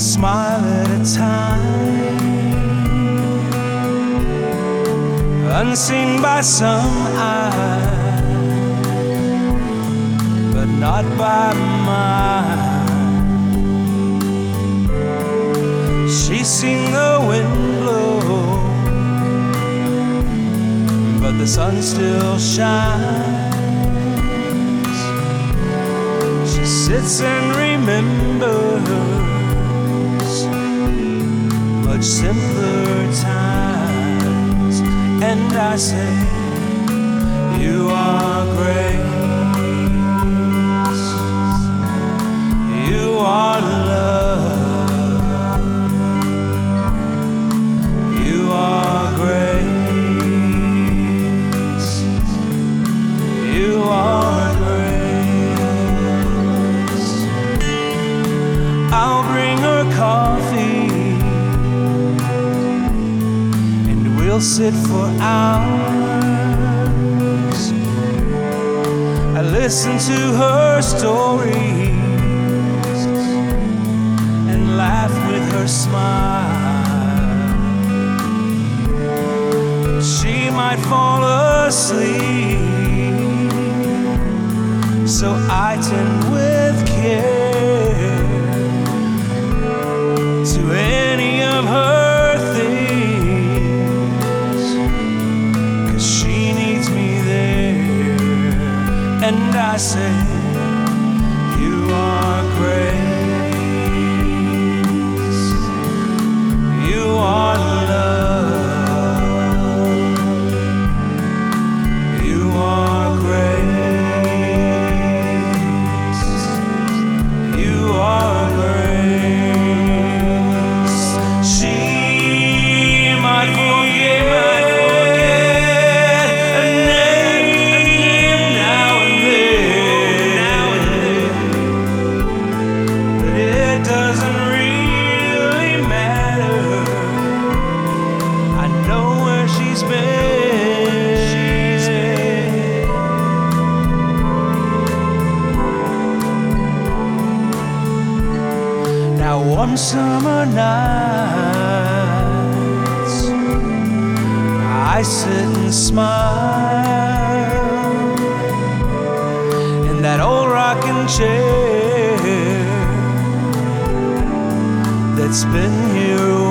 one smile at a time, unseen by some eye, but not by mine. She's seen the wind blow, but the sun still shines. She sits and remembers much simpler times. And I say, you are grace, you are love, you are grace. I'll bring her coffee, and we'll sit for hours. I listen to her stories and laugh with her smile. She might fall asleep, so I tend with care to any of her things, 'cause she needs me there. And I say, you are grace, you are love, you are grace, you are grace. Warm summer nights, I sit and smile in that old rocking chair that's been here